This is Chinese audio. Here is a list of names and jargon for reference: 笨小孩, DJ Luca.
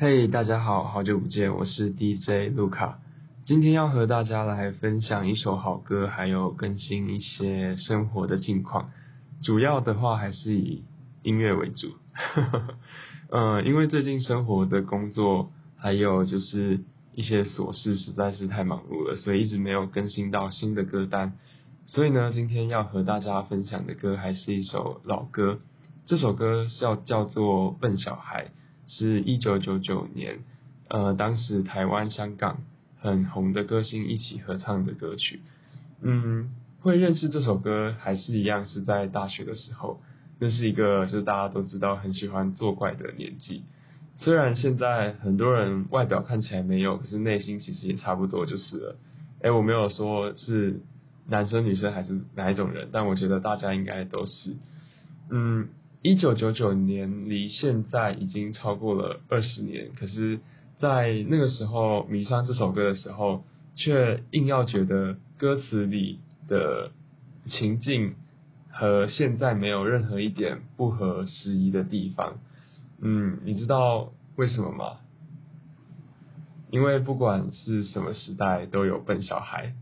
嘿，大家好，好久不见，我是 DJ Luca， 今天要和大家来分享一首好歌，还有更新一些生活的近况，主要的话还是以音乐为主。因为最近生活的工作还有就是一些琐事实在是太忙碌了，所以一直没有更新到新的歌单。所以呢，今天要和大家分享的歌还是一首老歌，这首歌是叫做《笨小孩》，是1999年，当时台湾、香港很红的歌星一起合唱的歌曲。会认识这首歌还是一样是在大学的时候，那是一个就是大家都知道很喜欢作怪的年纪。虽然现在很多人外表看起来没有，可是内心其实也差不多就是了。我没有说是男生、女生还是哪一种人，但我觉得大家应该都是。1999年离现在已经超过了20年，可是在那个时候迷上这首歌的时候，却硬要觉得歌词里的情境和现在没有任何一点不合时宜的地方。你知道为什么吗？因为不管是什么时代都有笨小孩。